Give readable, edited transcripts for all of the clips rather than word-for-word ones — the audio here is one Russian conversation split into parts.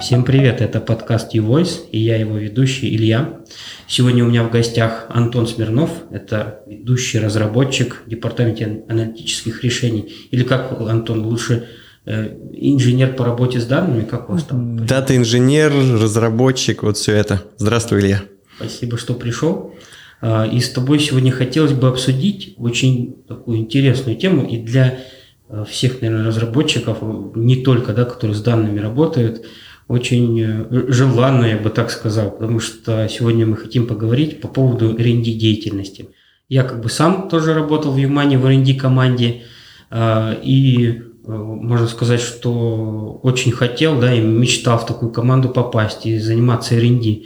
Всем привет, это подкаст E-Voice, и я его ведущий Илья. Сегодня у меня в гостях Антон Смирнов, это ведущий разработчик в департаменте аналитических решений, или как, Антон, лучше инженер по работе с данными, как у вас там? Дата-инженер, разработчик, вот все это. Здравствуй, Илья. Спасибо, что пришел. И с тобой сегодня хотелось бы обсудить очень такую интересную тему, и для всех, наверное, разработчиков, не только, да, которые с данными работают, очень желанная, я бы так сказал, потому что сегодня мы хотим поговорить по поводу R&D деятельности. Я как бы сам тоже работал в ЮMoney в R&D команде, и можно сказать, что очень хотел, да, и мечтал в такую команду попасть и заниматься R&D.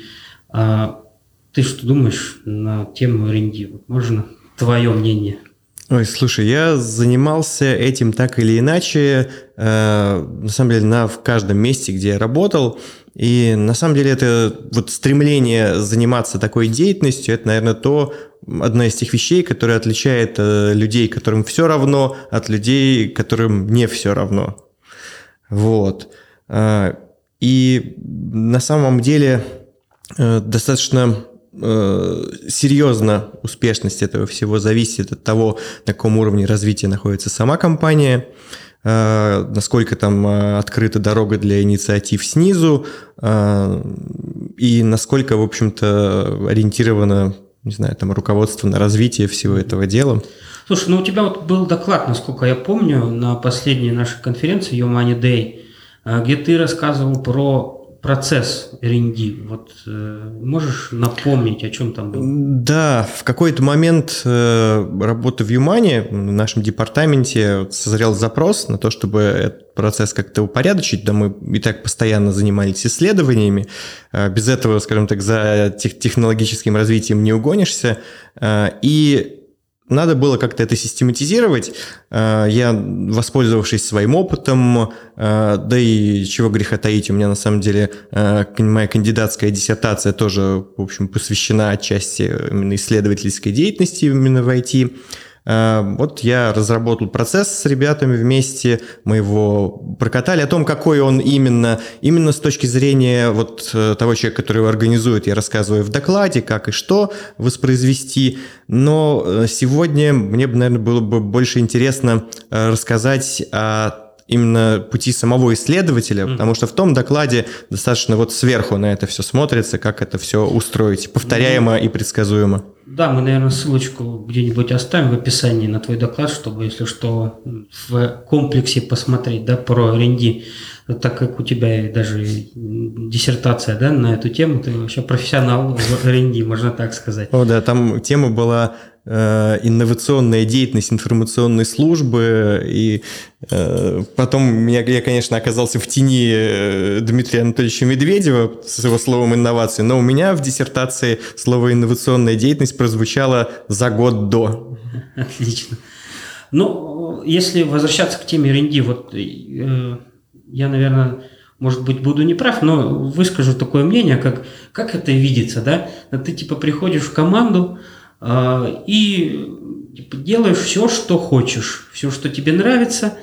Ты что думаешь на тему R&D? Вот можно твое мнение? Ой, слушай, я занимался этим так или иначе, на самом деле, в каждом месте, где я работал, и на самом деле это вот стремление заниматься такой деятельностью, это, наверное, одна из тех вещей, которая отличает людей, которым все равно, от людей, которым не все равно. Вот. И на самом деле достаточно серьезно успешность этого всего зависит от того, на каком уровне развития находится сама компания, насколько там открыта дорога для инициатив снизу и насколько, в общем-то, ориентировано, не знаю, там руководство на развитие всего этого дела. Слушай, у тебя вот был доклад, насколько я помню, на последней нашей конференции ЮMoney Day, где ты рассказывал про процесс R&D. Вот можешь напомнить, о чем там было? Да, в какой-то момент работы в ЮMoney, в нашем департаменте, созрел запрос на то, чтобы этот процесс как-то упорядочить. Да, мы и так постоянно занимались исследованиями. Без этого, скажем так, за технологическим развитием не угонишься. И надо было как-то это систематизировать. Я, воспользовавшись своим опытом, да и чего греха таить, у меня на самом деле моя кандидатская диссертация тоже, в общем, посвящена отчасти именно исследовательской деятельности именно в IT. Вот я разработал процесс с ребятами вместе, мы его прокатали, о том, какой он именно с точки зрения вот того человека, который его организует, я рассказываю в докладе, как и что воспроизвести, но сегодня мне, наверное, было бы больше интересно рассказать о именно пути самого исследователя, потому что в том докладе достаточно вот сверху на это все смотрится, как это все устроить, повторяемо и предсказуемо. Да, мы, наверное, ссылочку где-нибудь оставим в описании на твой доклад, чтобы, если что, в комплексе посмотреть, да, про R&D, так как у тебя даже диссертация, да, на эту тему, ты вообще профессионал в R&D, можно так сказать. О, да, там тема была инновационная деятельность информационной службы, и потом я, конечно, оказался в тени Дмитрия Анатольевича Медведева с его словом «инновации», но у меня в диссертации слово «инновационная деятельность» прозвучало за год до. Отлично. Ну, если возвращаться к теме R&D, вот я, наверное, может быть, буду неправ, но выскажу такое мнение, как это видится, да? Ты, приходишь в команду, и делаешь все, что хочешь, все, что тебе нравится,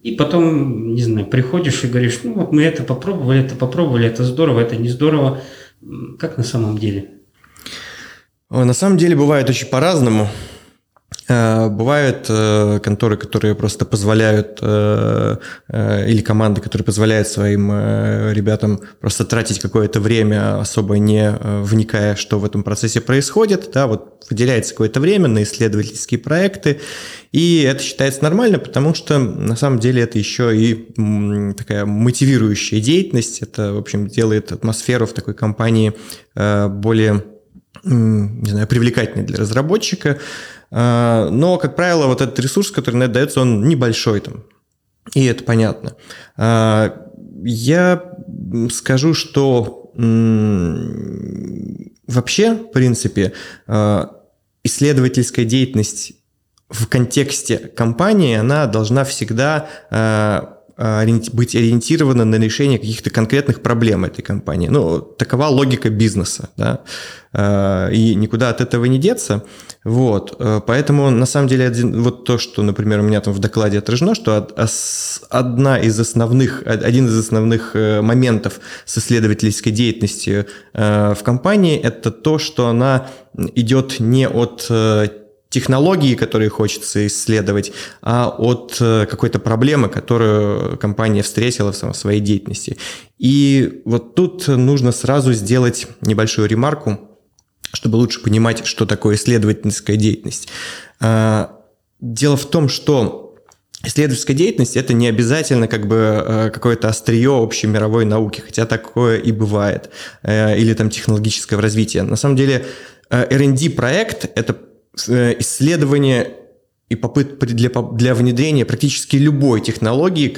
и потом, не знаю, приходишь и говоришь, вот мы это попробовали, это здорово, это не здорово. Как на самом деле? На самом деле бывает очень по-разному. Бывают конторы, которые просто позволяют, или команды, которые позволяют своим ребятам просто тратить какое-то время, особо не вникая, что в этом процессе происходит. Да, вот выделяется какое-то время на исследовательские проекты, и это считается нормально, потому что на самом деле это еще и такая мотивирующая деятельность. Это, в общем, делает атмосферу в такой компании более, не знаю, привлекательной для разработчика. Но, как правило, вот этот ресурс, который на это дается, он небольшой там, и это понятно. Я скажу, что вообще, в принципе, исследовательская деятельность в контексте компании, она должна всегда быть ориентирована на решение каких-то конкретных проблем этой компании. Ну, такова логика бизнеса, да, и никуда от этого не деться. Вот, поэтому, на самом деле, вот то, что, например, у меня там в докладе отражено, что один из основных моментов с исследовательской деятельностью в компании – это то, что она идет не от технологии, которые хочется исследовать, а от какой-то проблемы, которую компания встретила в своей деятельности. И вот тут нужно сразу сделать небольшую ремарку, чтобы лучше понимать, что такое исследовательская деятельность. Дело в том, что исследовательская деятельность – это не обязательно как бы какое-то острие общей мировой науки, хотя такое и бывает, или там технологическое развитие. На самом деле R&D-проект – это исследования и попытки для внедрения практически любой технологии,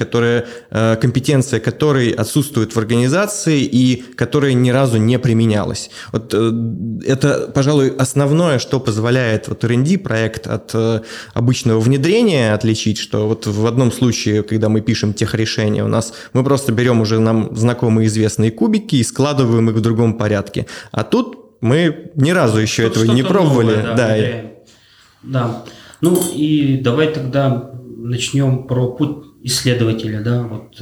компетенция которой отсутствует в организации и которая ни разу не применялась. Вот это, пожалуй, основное, что позволяет вот R&D-проект от обычного внедрения отличить, что вот в одном случае, когда мы пишем техрешение, мы просто берем уже нам знакомые известные кубики и складываем их в другом порядке. А тут мы ни разу еще этого не пробовали. Новое, да. Ну и давай тогда начнем про путь исследователя, да, вот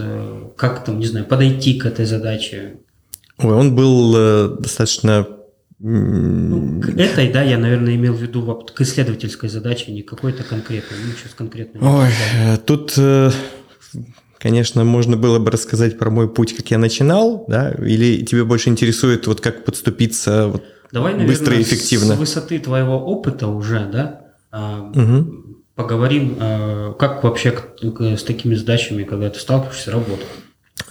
как там, не знаю, подойти к этой задаче. Ой, он был достаточно... я, наверное, имел в виду к исследовательской задаче, не какой-то конкретной, Конечно, можно было бы рассказать про мой путь, как я начинал, да? Или тебе больше интересует, вот как подступиться быстро и эффективно? С высоты твоего опыта уже, да, поговорим, как вообще с такими задачами, когда ты сталкиваешься, работать.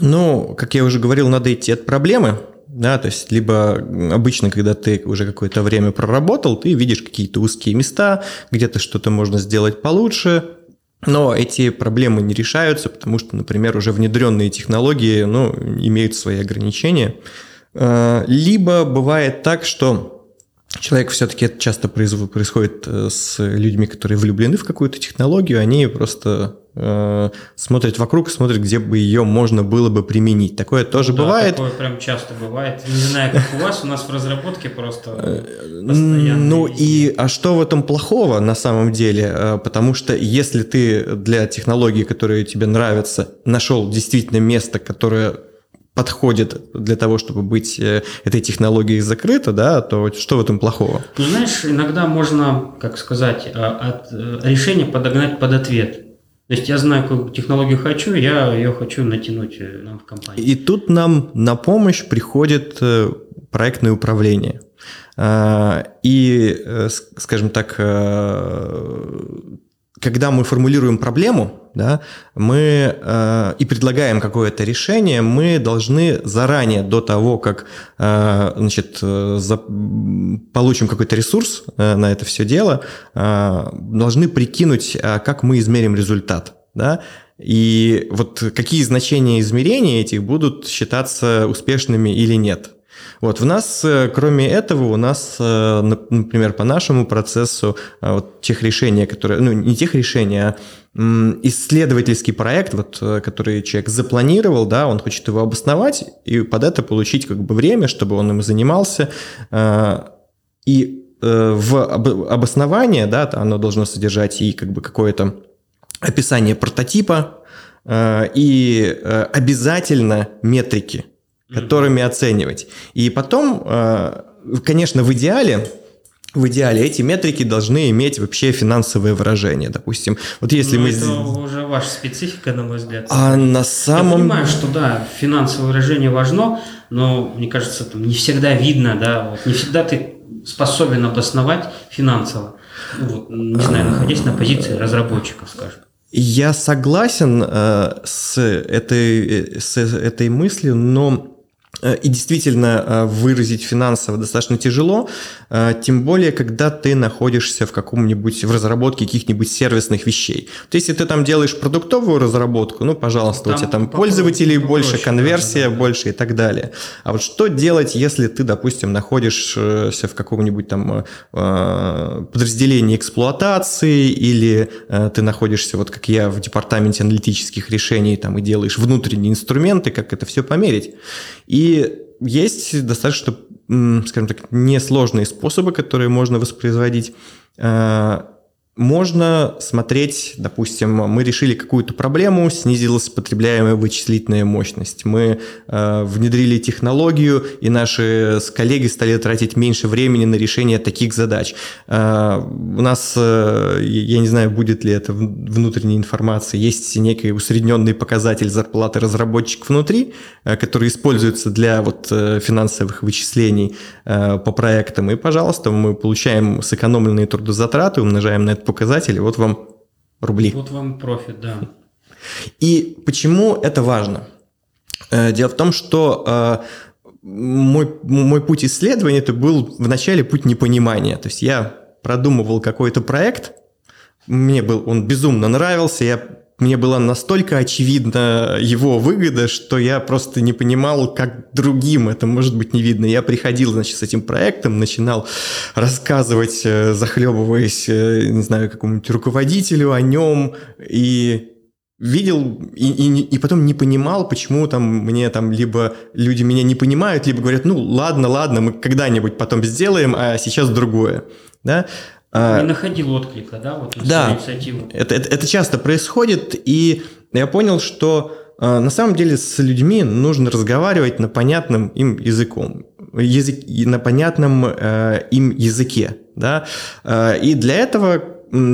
Ну, как я уже говорил, надо идти от проблемы. Да, то есть, либо обычно, когда ты уже какое-то время проработал, ты видишь какие-то узкие места, где-то что-то можно сделать получше. Но эти проблемы не решаются, потому что, например, уже внедренные технологии, имеют свои ограничения. Либо бывает так, что человек все-таки, это часто происходит с людьми, которые влюблены в какую-то технологию, они просто смотрят вокруг, смотрят, где бы ее можно было бы применить. Такое тоже бывает. Такое прям часто бывает. Не знаю, как у нас в разработке просто постоянно. А что в этом плохого на самом деле? Потому что если ты для технологии, которая тебе нравится, нашел действительно место, которое подходит для того, чтобы быть этой технологией закрыто, да, то что в этом плохого? Знаешь, иногда можно, решение подогнать под ответ. То есть я знаю, какую технологию хочу, я ее хочу натянуть нам в компанию. И тут нам на помощь приходит проектное управление. И, скажем так, когда мы формулируем проблему, да, мы и предлагаем какое-то решение, мы должны заранее, до того, как получим какой-то ресурс на это все дело, должны прикинуть, как мы измерим результат. Да? И вот какие значения измерения этих будут считаться успешными или нет. Вот в нас, кроме этого, например, по нашему процессу исследовательский проект, который человек запланировал, да, он хочет его обосновать и под это получить как бы время, чтобы он им занимался. И в обоснование, да, оно должно содержать и как бы какое-то описание прототипа, и обязательно метрики, которыми оценивать. И потом, конечно, в идеале эти метрики должны иметь вообще финансовые выражения, допустим. Вот если это уже ваша специфика, на мой взгляд. Я понимаю, что да, финансовое выражение важно, но, мне кажется, там не всегда видно, да, не всегда ты способен обосновать финансово, находясь на позиции разработчиков, скажем. Я согласен с этой мыслью, но И действительно выразить финансово достаточно тяжело, тем более, когда ты находишься в каком-нибудь, в разработке каких-нибудь сервисных вещей. То есть, если ты там делаешь продуктовую разработку, ну, пожалуйста, там у тебя там пользователей больше, проще, конверсия больше и так далее. А вот что делать, если ты, допустим, находишься в каком-нибудь там подразделении эксплуатации, или ты находишься, вот как я, в департаменте аналитических решений там, и делаешь внутренние инструменты, как это все померить? И есть достаточно, скажем так, несложные способы, которые можно воспроизводить. Можно смотреть, допустим, мы решили какую-то проблему, снизилась потребляемая вычислительная мощность, мы внедрили технологию, и наши коллеги стали тратить меньше времени на решение таких задач. У нас, я не знаю, будет ли это внутренняя информация, есть некий усредненный показатель зарплаты разработчиков внутри, который используется для вот финансовых вычислений по проектам, и, пожалуйста, мы получаем сэкономленные трудозатраты, умножаем на это показатели, вот вам рубли. Вот вам профит, да. И почему это важно? Дело в том, что мой путь исследования, это был вначале путь непонимания. То есть я продумывал какой-то проект, мне был, он безумно нравился, мне была настолько очевидна его выгода, что я просто не понимал, как другим это может быть не видно. Я приходил, значит, с этим проектом, начинал рассказывать, захлебываясь, не знаю, какому-нибудь руководителю о нем, и видел, и потом не понимал, почему там мне там либо люди меня не понимают, либо говорят, ну ладно, мы когда-нибудь потом сделаем, а сейчас другое, да? Не находил отклика, да, вот инициативу. Это часто происходит, и я понял, что на самом деле с людьми нужно разговаривать на понятном им языке, да, и для этого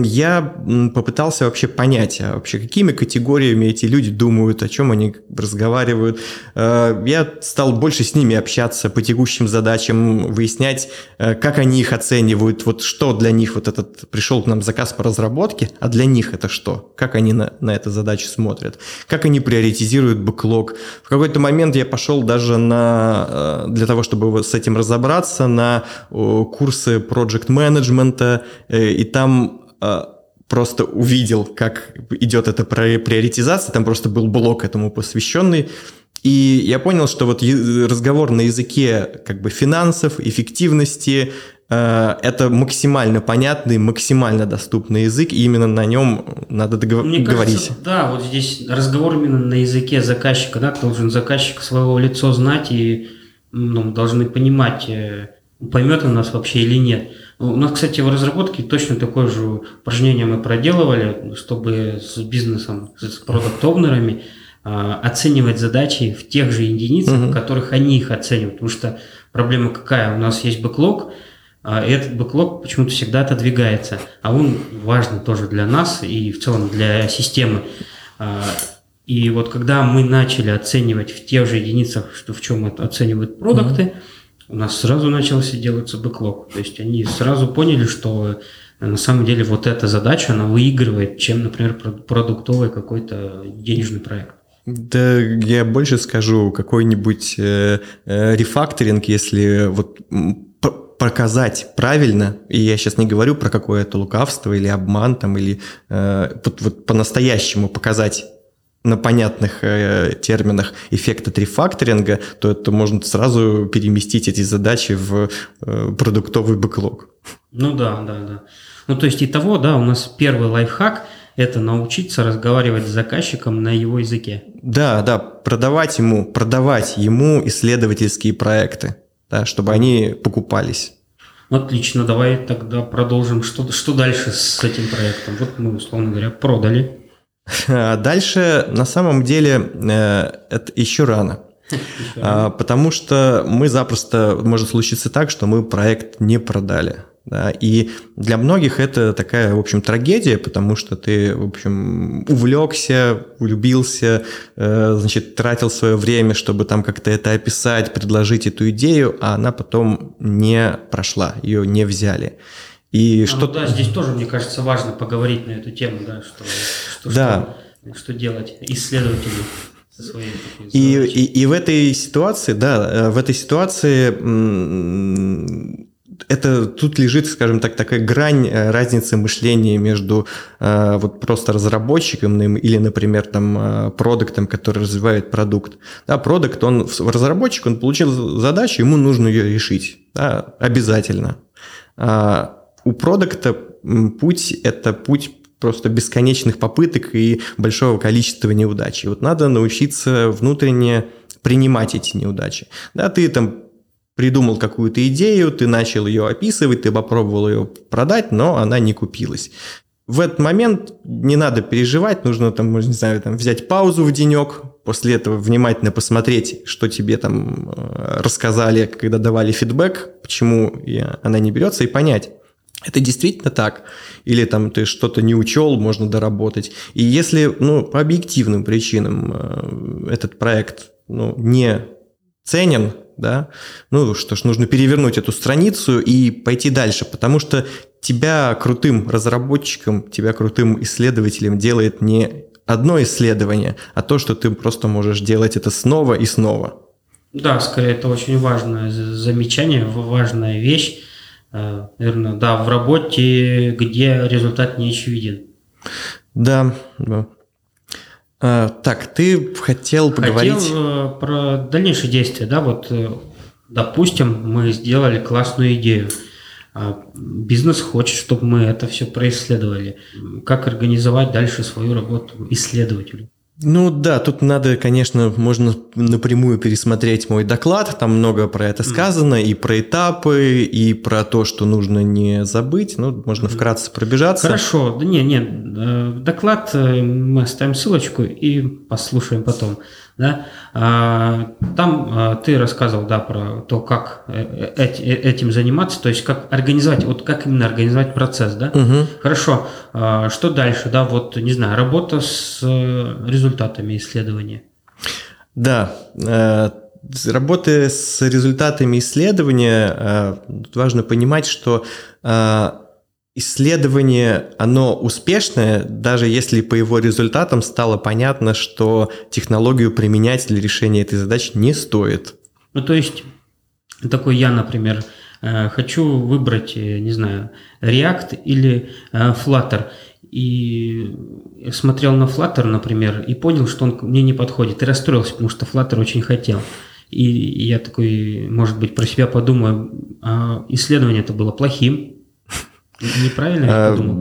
я попытался вообще понять, вообще какими категориями эти люди думают, о чем они разговаривают. Я стал больше с ними общаться по текущим задачам, выяснять, как они их оценивают, вот что для них вот этот пришел к нам заказ по разработке, а для них это что? Как они на эту задачу смотрят? Как они приоритизируют бэклог? В какой-то момент я пошел даже для того, чтобы с этим разобраться, на курсы проджект-менеджмента, и там просто увидел, как идет эта приоритизация, там просто был блок этому посвященный, и я понял, что вот разговор на языке как бы финансов, эффективности, это максимально понятный, максимально доступный язык, и именно на нем надо говорить. Да, вот здесь разговор именно на языке заказчика, да, должен заказчик своего лицо знать, и должны понимать, поймет он нас вообще или нет. У нас, кстати, в разработке точно такое же упражнение мы проделывали, чтобы с бизнесом, с продакт-овнерами оценивать задачи в тех же единицах, в которых они их оценивают. Потому что проблема какая? У нас есть бэклог, и этот бэклог почему-то всегда отодвигается. А он важен тоже для нас и в целом для системы. И вот когда мы начали оценивать в тех же единицах, что в чем оценивают продукты, у нас сразу начался делаться бэклог. То есть они сразу поняли, что на самом деле вот эта задача, она выигрывает, чем, например, продуктовый какой-то денежный проект. Да, я больше скажу, какой-нибудь рефакторинг, если вот показать правильно, и я сейчас не говорю про какое-то лукавство или обман, там, или вот по-настоящему показать на понятных терминах эффект от рефакторинга, то это можно сразу переместить эти задачи в продуктовый бэклог. Да. То есть итого, да, у нас первый лайфхак – это научиться разговаривать с заказчиком на его языке. Да, продавать ему исследовательские проекты, да, чтобы они покупались. Отлично, давай тогда продолжим. Что дальше с этим проектом? Вот мы, условно говоря, продали. Дальше, на самом деле, это еще рано, потому что мы запросто, может случиться так, что мы проект не продали. Да, и для многих это такая, в общем, трагедия, потому что ты, в общем, увлекся, влюбился, значит, тратил свое время, чтобы там как-то это описать, предложить эту идею, а она потом не прошла, ее не взяли. И здесь тоже, мне кажется, важно поговорить на эту тему, да, что делать исследователю. И в этой ситуации, да, в этой ситуации это тут лежит, скажем так, такая грань разницы мышления между вот просто разработчиком или, например, там продуктом, который развивает продукт. Да, продукт, он разработчик, он получил задачу, ему нужно ее решить, да, обязательно. У продукта путь – это путь просто бесконечных попыток и большого количества неудач. И вот надо научиться внутренне принимать эти неудачи. Да, ты там придумал какую-то идею, ты начал ее описывать, ты попробовал ее продать, но она не купилась. В этот момент не надо переживать, нужно там, не знаю, там, взять паузу в денек, после этого внимательно посмотреть, что тебе там рассказали, когда давали фидбэк, почему она не берется, и понять, это действительно так, или там ты что-то не учел, можно доработать. И если, ну, по объективным причинам этот проект, ну, не ценен, да, ну что ж, нужно перевернуть эту страницу и пойти дальше, потому что тебя крутым разработчиком, тебя крутым исследователем делает не одно исследование, а то, что ты просто можешь делать это снова и снова. Да, скорее, это очень важное замечание, важная вещь. Наверное, да, в работе, где результат не очевиден. Да, да. Так, ты хотел поговорить... Хотел про дальнейшие действия, да, вот, допустим, мы сделали классную идею, бизнес хочет, чтобы мы это все происследовали. Как организовать дальше свою работу исследователю? Ну да, тут надо, конечно, можно напрямую пересмотреть мой доклад, там много про это сказано, и про этапы, и про то, что нужно не забыть, ну, можно вкратце пробежаться. Хорошо, да, нет, доклад мы оставим ссылочку и послушаем потом, да, там ты рассказывал, да, про то, как этим заниматься, то есть как организовать, вот как именно организовать процесс, да, хорошо, что дальше, да, вот, не знаю, работа с результатом, результатами исследования. Да, работы с результатами исследования, важно понимать, что исследование, оно успешное, даже если по его результатам стало понятно, что технологию применять для решения этой задачи не стоит. Ну, то есть, такой я, например, хочу выбрать, не знаю, React или Flutter, и смотрел на Flutter, например, и понял, что он мне не подходит, и расстроился, потому что Flutter очень хотел. И я такой, может быть, про себя подумаю, а исследование-то было плохим. Неправильно я подумал?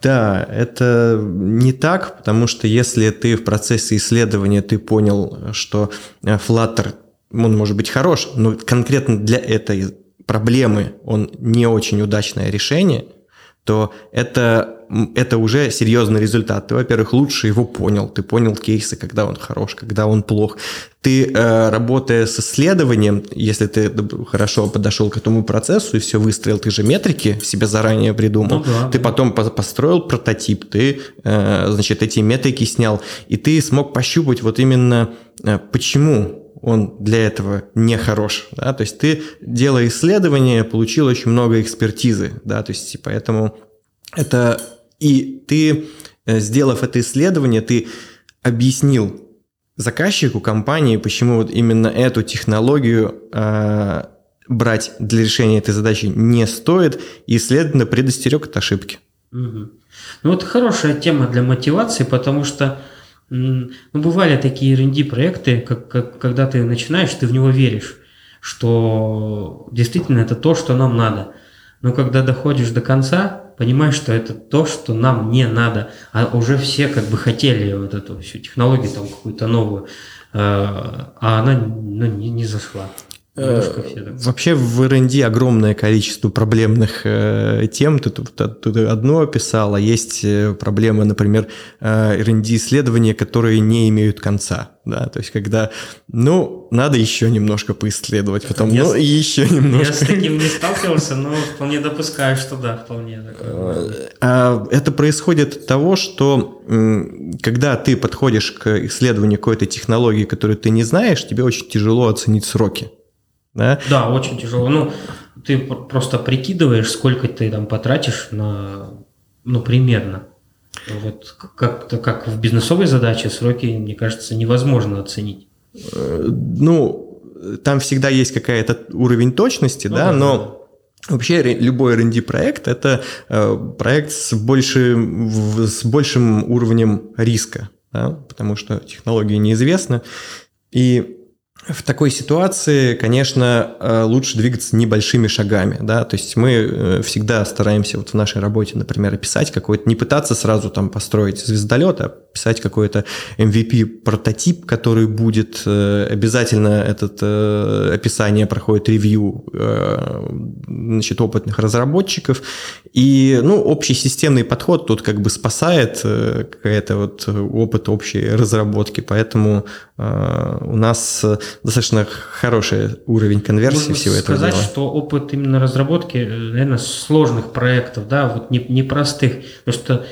Да, это не так, потому что если ты в процессе исследования ты понял, что Flutter, он может быть хорош, но конкретно для этой проблемы он не очень удачное решение, то это уже серьезный результат. Ты, во-первых, лучше его понял. Ты понял кейсы, когда он хорош, когда он плох. Ты, работая с исследованием, если ты хорошо подошел к этому процессу и все выстроил, ты же метрики себе заранее придумал. Ну, да, ты потом построил прототип, ты, значит, эти метрики снял, и ты смог пощупать вот именно почему он для этого не хорош. Да? То есть ты, делая исследование, получил очень много экспертизы. Да? То есть, поэтому это... И ты, сделав это исследование, ты объяснил заказчику, компании, почему вот именно эту технологию брать для решения этой задачи не стоит, и, следовательно, предостерег от ошибки. Угу. Ну, вот хорошая тема для мотивации, потому что ну, бывали такие R&D проекты, как, когда ты начинаешь, ты в него веришь, что действительно это то, что нам надо. Но когда доходишь до конца, понимаешь, что это то, что нам не надо. А уже все как бы хотели вот эту всю технологию там какую-то новую, а она, ну, не зашла. Вообще в R&D огромное количество проблемных тем, тут одно описал, а есть проблемы, например, R&D исследования, которые не имеют конца, да, то есть когда, ну, надо еще немножко поисследовать, потом, ну, и еще немножко. Я с таким не сталкивался, но вполне допускаю, что да, вполне. Это происходит от того, что когда ты подходишь к исследованию какой-то технологии, которую ты не знаешь, тебе очень тяжело оценить сроки. Да? Да, очень тяжело. Ну, ты просто прикидываешь, сколько ты там потратишь на, ну, примерно. Вот как-то как в бизнесовой задаче сроки, мне кажется, невозможно оценить. Ну, там всегда есть какая-то уровень точности, ну, да, но... Вообще любой R&D проект – это проект с большим уровнем риска, да, потому что технология неизвестна. И в такой ситуации, конечно, лучше двигаться небольшими шагами, да, то есть мы всегда стараемся вот в нашей работе, например, писать какой-то, не пытаться сразу там построить звездолет, а писать какой-то MVP-прототип, который будет, обязательно это описание проходит ревью, значит, опытных разработчиков, и, ну, общий системный подход тут как бы спасает какой-то вот опыт общей разработки, поэтому у нас достаточно хороший уровень конверсии можно всего этого дела. Сказать, что опыт именно разработки, наверное, сложных проектов, да, вот непростых, потому что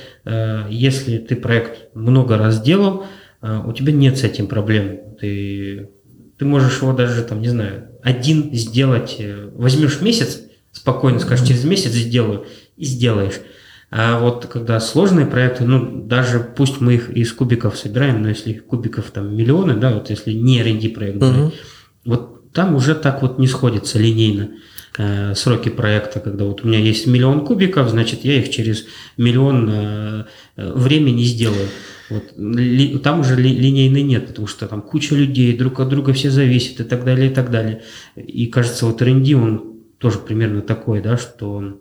если ты проект много раз делал, у тебя нет с этим проблем, ты можешь его даже, там, не знаю, один сделать, возьмешь месяц, спокойно скажешь, через месяц сделаю, и сделаешь. А вот когда сложные проекты, ну, даже пусть мы их из кубиков собираем, но если их кубиков там миллионы, да, вот если не R&D проект, вот там уже так вот не сходится линейно сроки проекта, когда вот у меня есть 1 000 000 кубиков, значит, я их через 1 000 000 времени сделаю. Вот. Там уже линейной нет, потому что там куча людей, друг от друга все зависят и так далее, и так далее. И кажется, вот R&D, он тоже примерно такой, да, что...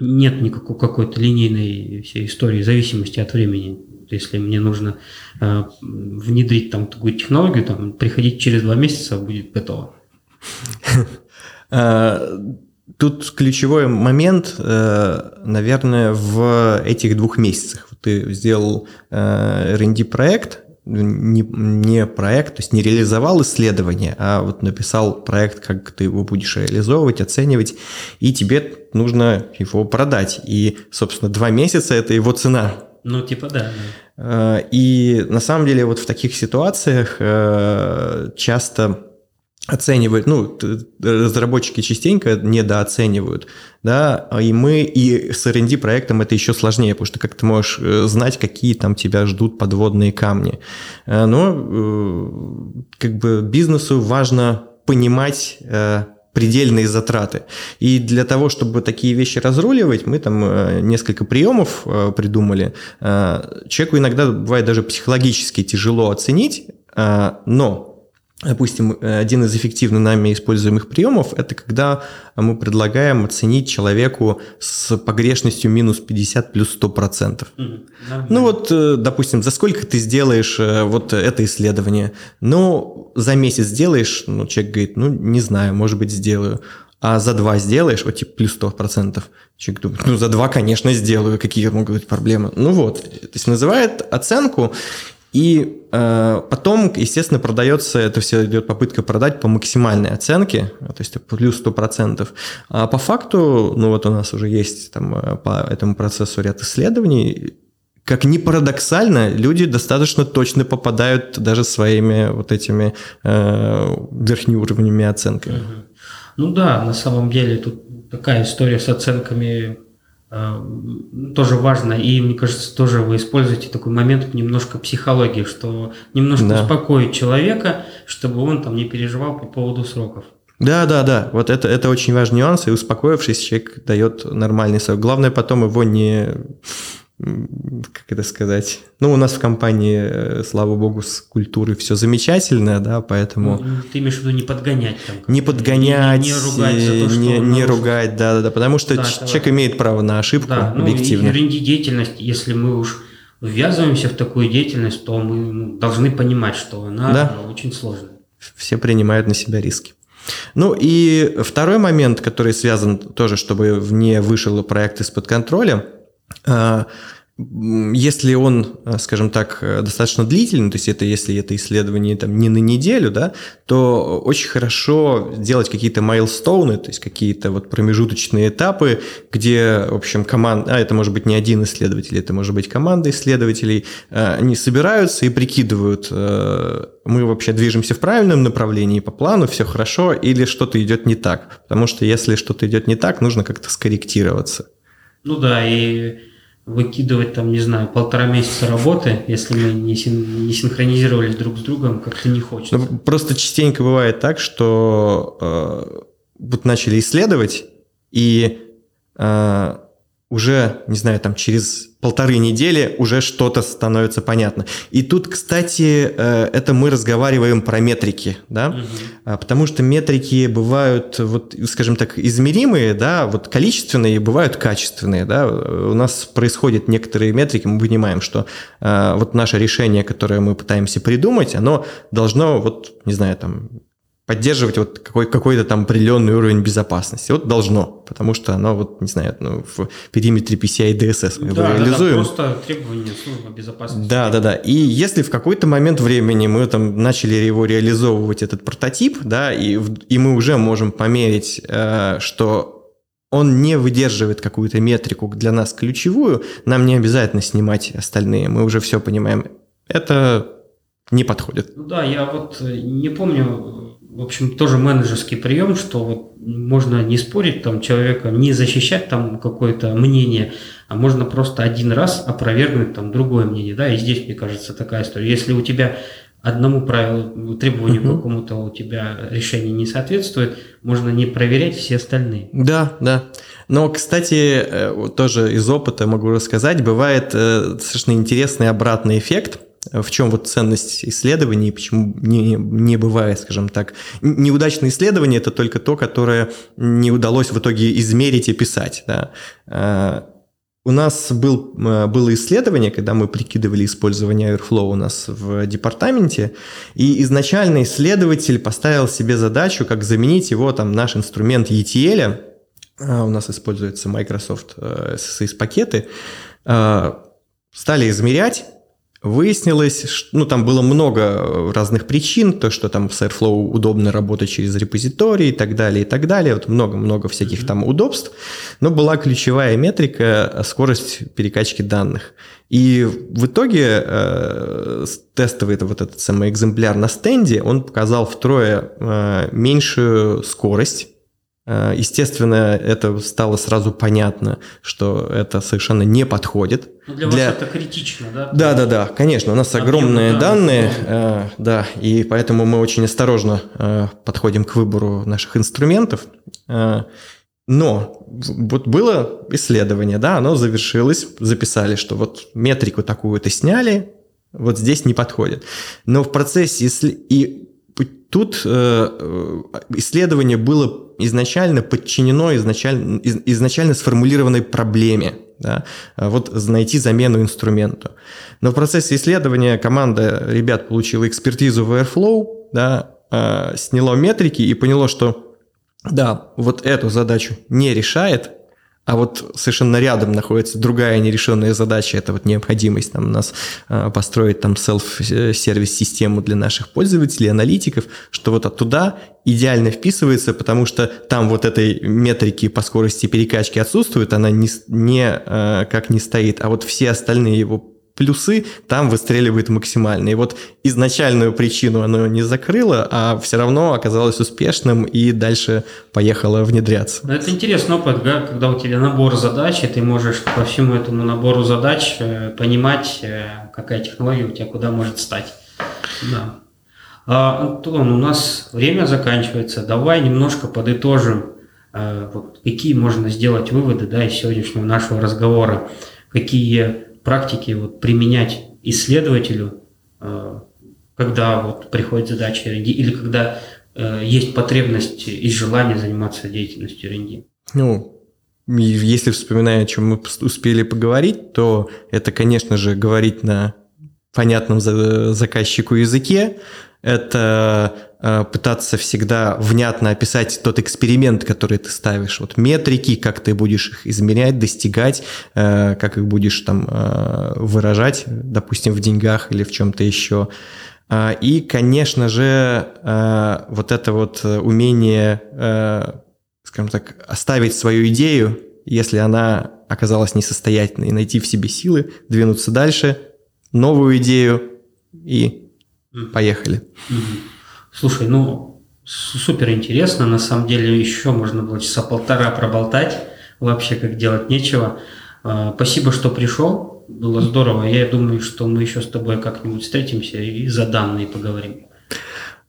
Нет никакой какой-то линейной всей истории зависимости от времени. Если мне нужно внедрить там такую технологию, там, приходить через 2 месяца, будет готово. Тут ключевой момент, наверное, в этих 2 месяцах. Ты сделал R&D проект, не проект, то есть не реализовал исследование, а вот написал проект, как ты его будешь реализовывать, оценивать, и тебе нужно его продать. И, собственно, 2 месяца – это его цена. Ну, типа да. И на самом деле вот в таких ситуациях часто оценивают, ну, разработчики частенько недооценивают, да, и мы, и с R&D проектом это еще сложнее, потому что как ты можешь знать, какие там тебя ждут подводные камни. Но как бы бизнесу важно понимать предельные затраты. И для того, чтобы такие вещи разруливать, мы там несколько приемов придумали. Человеку иногда бывает даже психологически тяжело оценить, но... Допустим, один из эффективно нами используемых приемов – это когда мы предлагаем оценить человеку с погрешностью минус 50 плюс 100%. Ну вот, допустим, за сколько ты сделаешь вот это исследование? Ну, за месяц сделаешь, ну, человек говорит, ну, не знаю, может быть, сделаю. А за 2 сделаешь, вот типа плюс 100%. Человек думает, ну, за 2, конечно, сделаю, какие могут быть проблемы. Ну вот, то есть называет оценку. И потом, естественно, продается, это все идет попытка продать по максимальной оценке, то есть плюс 100%. А по факту, ну вот у нас уже есть там по этому процессу ряд исследований, как ни парадоксально, люди достаточно точно попадают даже своими вот этими верхнеуровневыми оценками. Ну да, на самом деле тут такая история с оценками... тоже важно, и, мне кажется, тоже вы используете такой момент немножко психологии, что немножко успокоить человека, чтобы он там не переживал по поводу сроков. Да, вот это очень важный нюанс, и успокоившись, человек дает нормальный срок. Главное потом его не... Как это сказать? Ну, у нас в компании, слава богу, с культурой все замечательно, да, поэтому... Ну, ты имеешь в виду не подгонять там? Не подгонять, не ругать, да, потому что человек имеет право на ошибку, объективно. Ну, и деятельность, если мы уж ввязываемся в такую деятельность, то мы должны понимать, что она очень сложная. Все принимают на себя риски. Ну, и второй момент, который связан тоже, чтобы не вышел проект из-под контроля, если он, скажем так, достаточно длительный, то есть это если это исследование там, не на неделю, да, то очень хорошо делать какие-то майлстоуны, то есть какие-то вот промежуточные этапы, где, в общем, команда, это может быть не один исследователь, это может быть команда исследователей, они собираются и прикидывают, мы вообще движемся в правильном направлении по плану, все хорошо, или что-то идет не так, потому что если что-то идет не так, нужно как-то скорректироваться. Ну да, и выкидывать там, не знаю, 1,5 месяца работы, если мы не синхронизировались друг с другом, как-то не хочется. Ну, просто частенько бывает так, что вот начали исследовать, и уже, не знаю, там через 1,5 недели уже что-то становится понятно. И тут, кстати, это мы разговариваем про метрики, да, угу. Потому что метрики бывают, вот, скажем так, измеримые, да, вот количественные, бывают качественные, да. У нас происходят некоторые метрики, мы понимаем, что вот наше решение, которое мы пытаемся придумать, оно должно, вот, не знаю, там, поддерживать вот какой-то там определенный уровень безопасности. Вот должно, потому что оно, вот, не знаю, ну, в периметре PCI DSS мы его реализуем. Да, просто требования службы безопасности. Да. И если в какой-то момент времени мы там начали его реализовывать, этот прототип, да, и мы уже можем померить, что он не выдерживает какую-то метрику для нас ключевую, нам не обязательно снимать остальные, мы уже все понимаем. Это не подходит. Да, я вот не помню... В общем, тоже менеджерский прием, что вот можно не спорить там человека, не защищать там какое-то мнение, а можно просто один раз опровергнуть там другое мнение, да, и здесь, мне кажется, такая история. Если у тебя одному правилу, требованию какому-то у тебя решение не соответствует, можно не проверять все остальные. Да. Но, кстати, тоже из опыта могу рассказать, бывает совершенно интересный обратный эффект. В чем вот ценность исследований, почему не бывает, скажем так. Неудачное исследование – это только то, которое не удалось в итоге измерить и писать. Да. У нас было исследование, когда мы прикидывали использование Airflow у нас в департаменте, и изначально исследователь поставил себе задачу, как заменить его, там, наш инструмент ETL, у нас используется Microsoft SSS-пакеты, стали измерять. Выяснилось, что, ну, там было много разных причин, то, что там с Airflow удобно работать через репозитории и так далее, вот много-много всяких там удобств, но была ключевая метрика – скорость перекачки данных. И в итоге тестовый вот этот самый экземпляр на стенде, он показал втрое меньшую скорость. Естественно, это стало сразу понятно, что это совершенно не подходит. Но для вас это критично, да? Да, конечно, у нас огромные данные, и поэтому мы очень осторожно подходим к выбору наших инструментов. Но вот было исследование, да, оно завершилось, записали, что вот метрику такую-то сняли, вот здесь не подходит. Но в процессе, тут исследование было изначально подчинено изначально сформулированной проблеме, да? Вот найти замену инструменту. Но в процессе исследования команда ребят получила экспертизу в Airflow, да, сняло метрики и поняло, что да, вот эту задачу не решает, а вот совершенно рядом находится другая нерешенная задача, это вот необходимость там, у нас построить там self-сервис-систему для наших пользователей, аналитиков, что вот оттуда идеально вписывается, потому что там вот этой метрики по скорости перекачки отсутствует, она как не стоит, а вот все остальные его плюсы там выстреливают максимально. И вот изначальную причину оно не закрыло, а все равно оказалось успешным и дальше поехало внедряться. Это интересный опыт, да? Когда у тебя набор задач, и ты можешь по всему этому набору задач понимать, какая технология у тебя куда может стать. Да. Антон, у нас время заканчивается. Давай немножко подытожим, вот, какие можно сделать выводы, да, из сегодняшнего нашего разговора. Какие практики вот применять исследователю, когда вот приходит задача R&D или когда есть потребность и желание заниматься деятельностью R&D? Ну, если вспоминаю, о чем мы успели поговорить, то это, конечно же, говорить на понятном заказчику языке, это пытаться всегда внятно описать тот эксперимент, который ты ставишь, вот метрики, как ты будешь их измерять, достигать, как их будешь там выражать, допустим, в деньгах или в чем-то еще. И, конечно же, вот это вот умение, скажем так, оставить свою идею, если она оказалась несостоятельной, найти в себе силы, двинуться дальше, новую идею и поехали. Слушай, ну супер интересно, на самом деле еще можно было часа полтора проболтать, вообще как делать нечего. Спасибо, что пришел. Было здорово. Я думаю, что мы еще с тобой как-нибудь встретимся и за данные поговорим.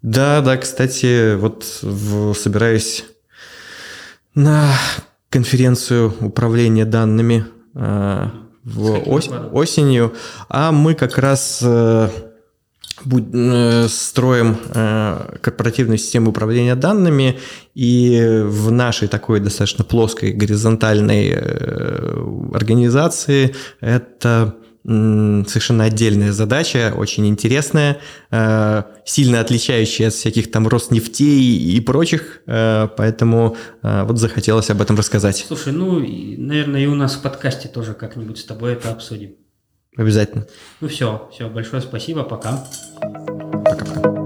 Да, кстати, собираюсь на конференцию управления данными осенью, а мы как раз строим корпоративную систему управления данными, и в нашей такой достаточно плоской горизонтальной организации это совершенно отдельная задача, очень интересная, сильно отличающая от всяких там Роснефтей и прочих, поэтому захотелось об этом рассказать. Слушай, наверное, и у нас в подкасте тоже как-нибудь с тобой это обсудим. Обязательно. Все, большое спасибо, пока. Пока-пока.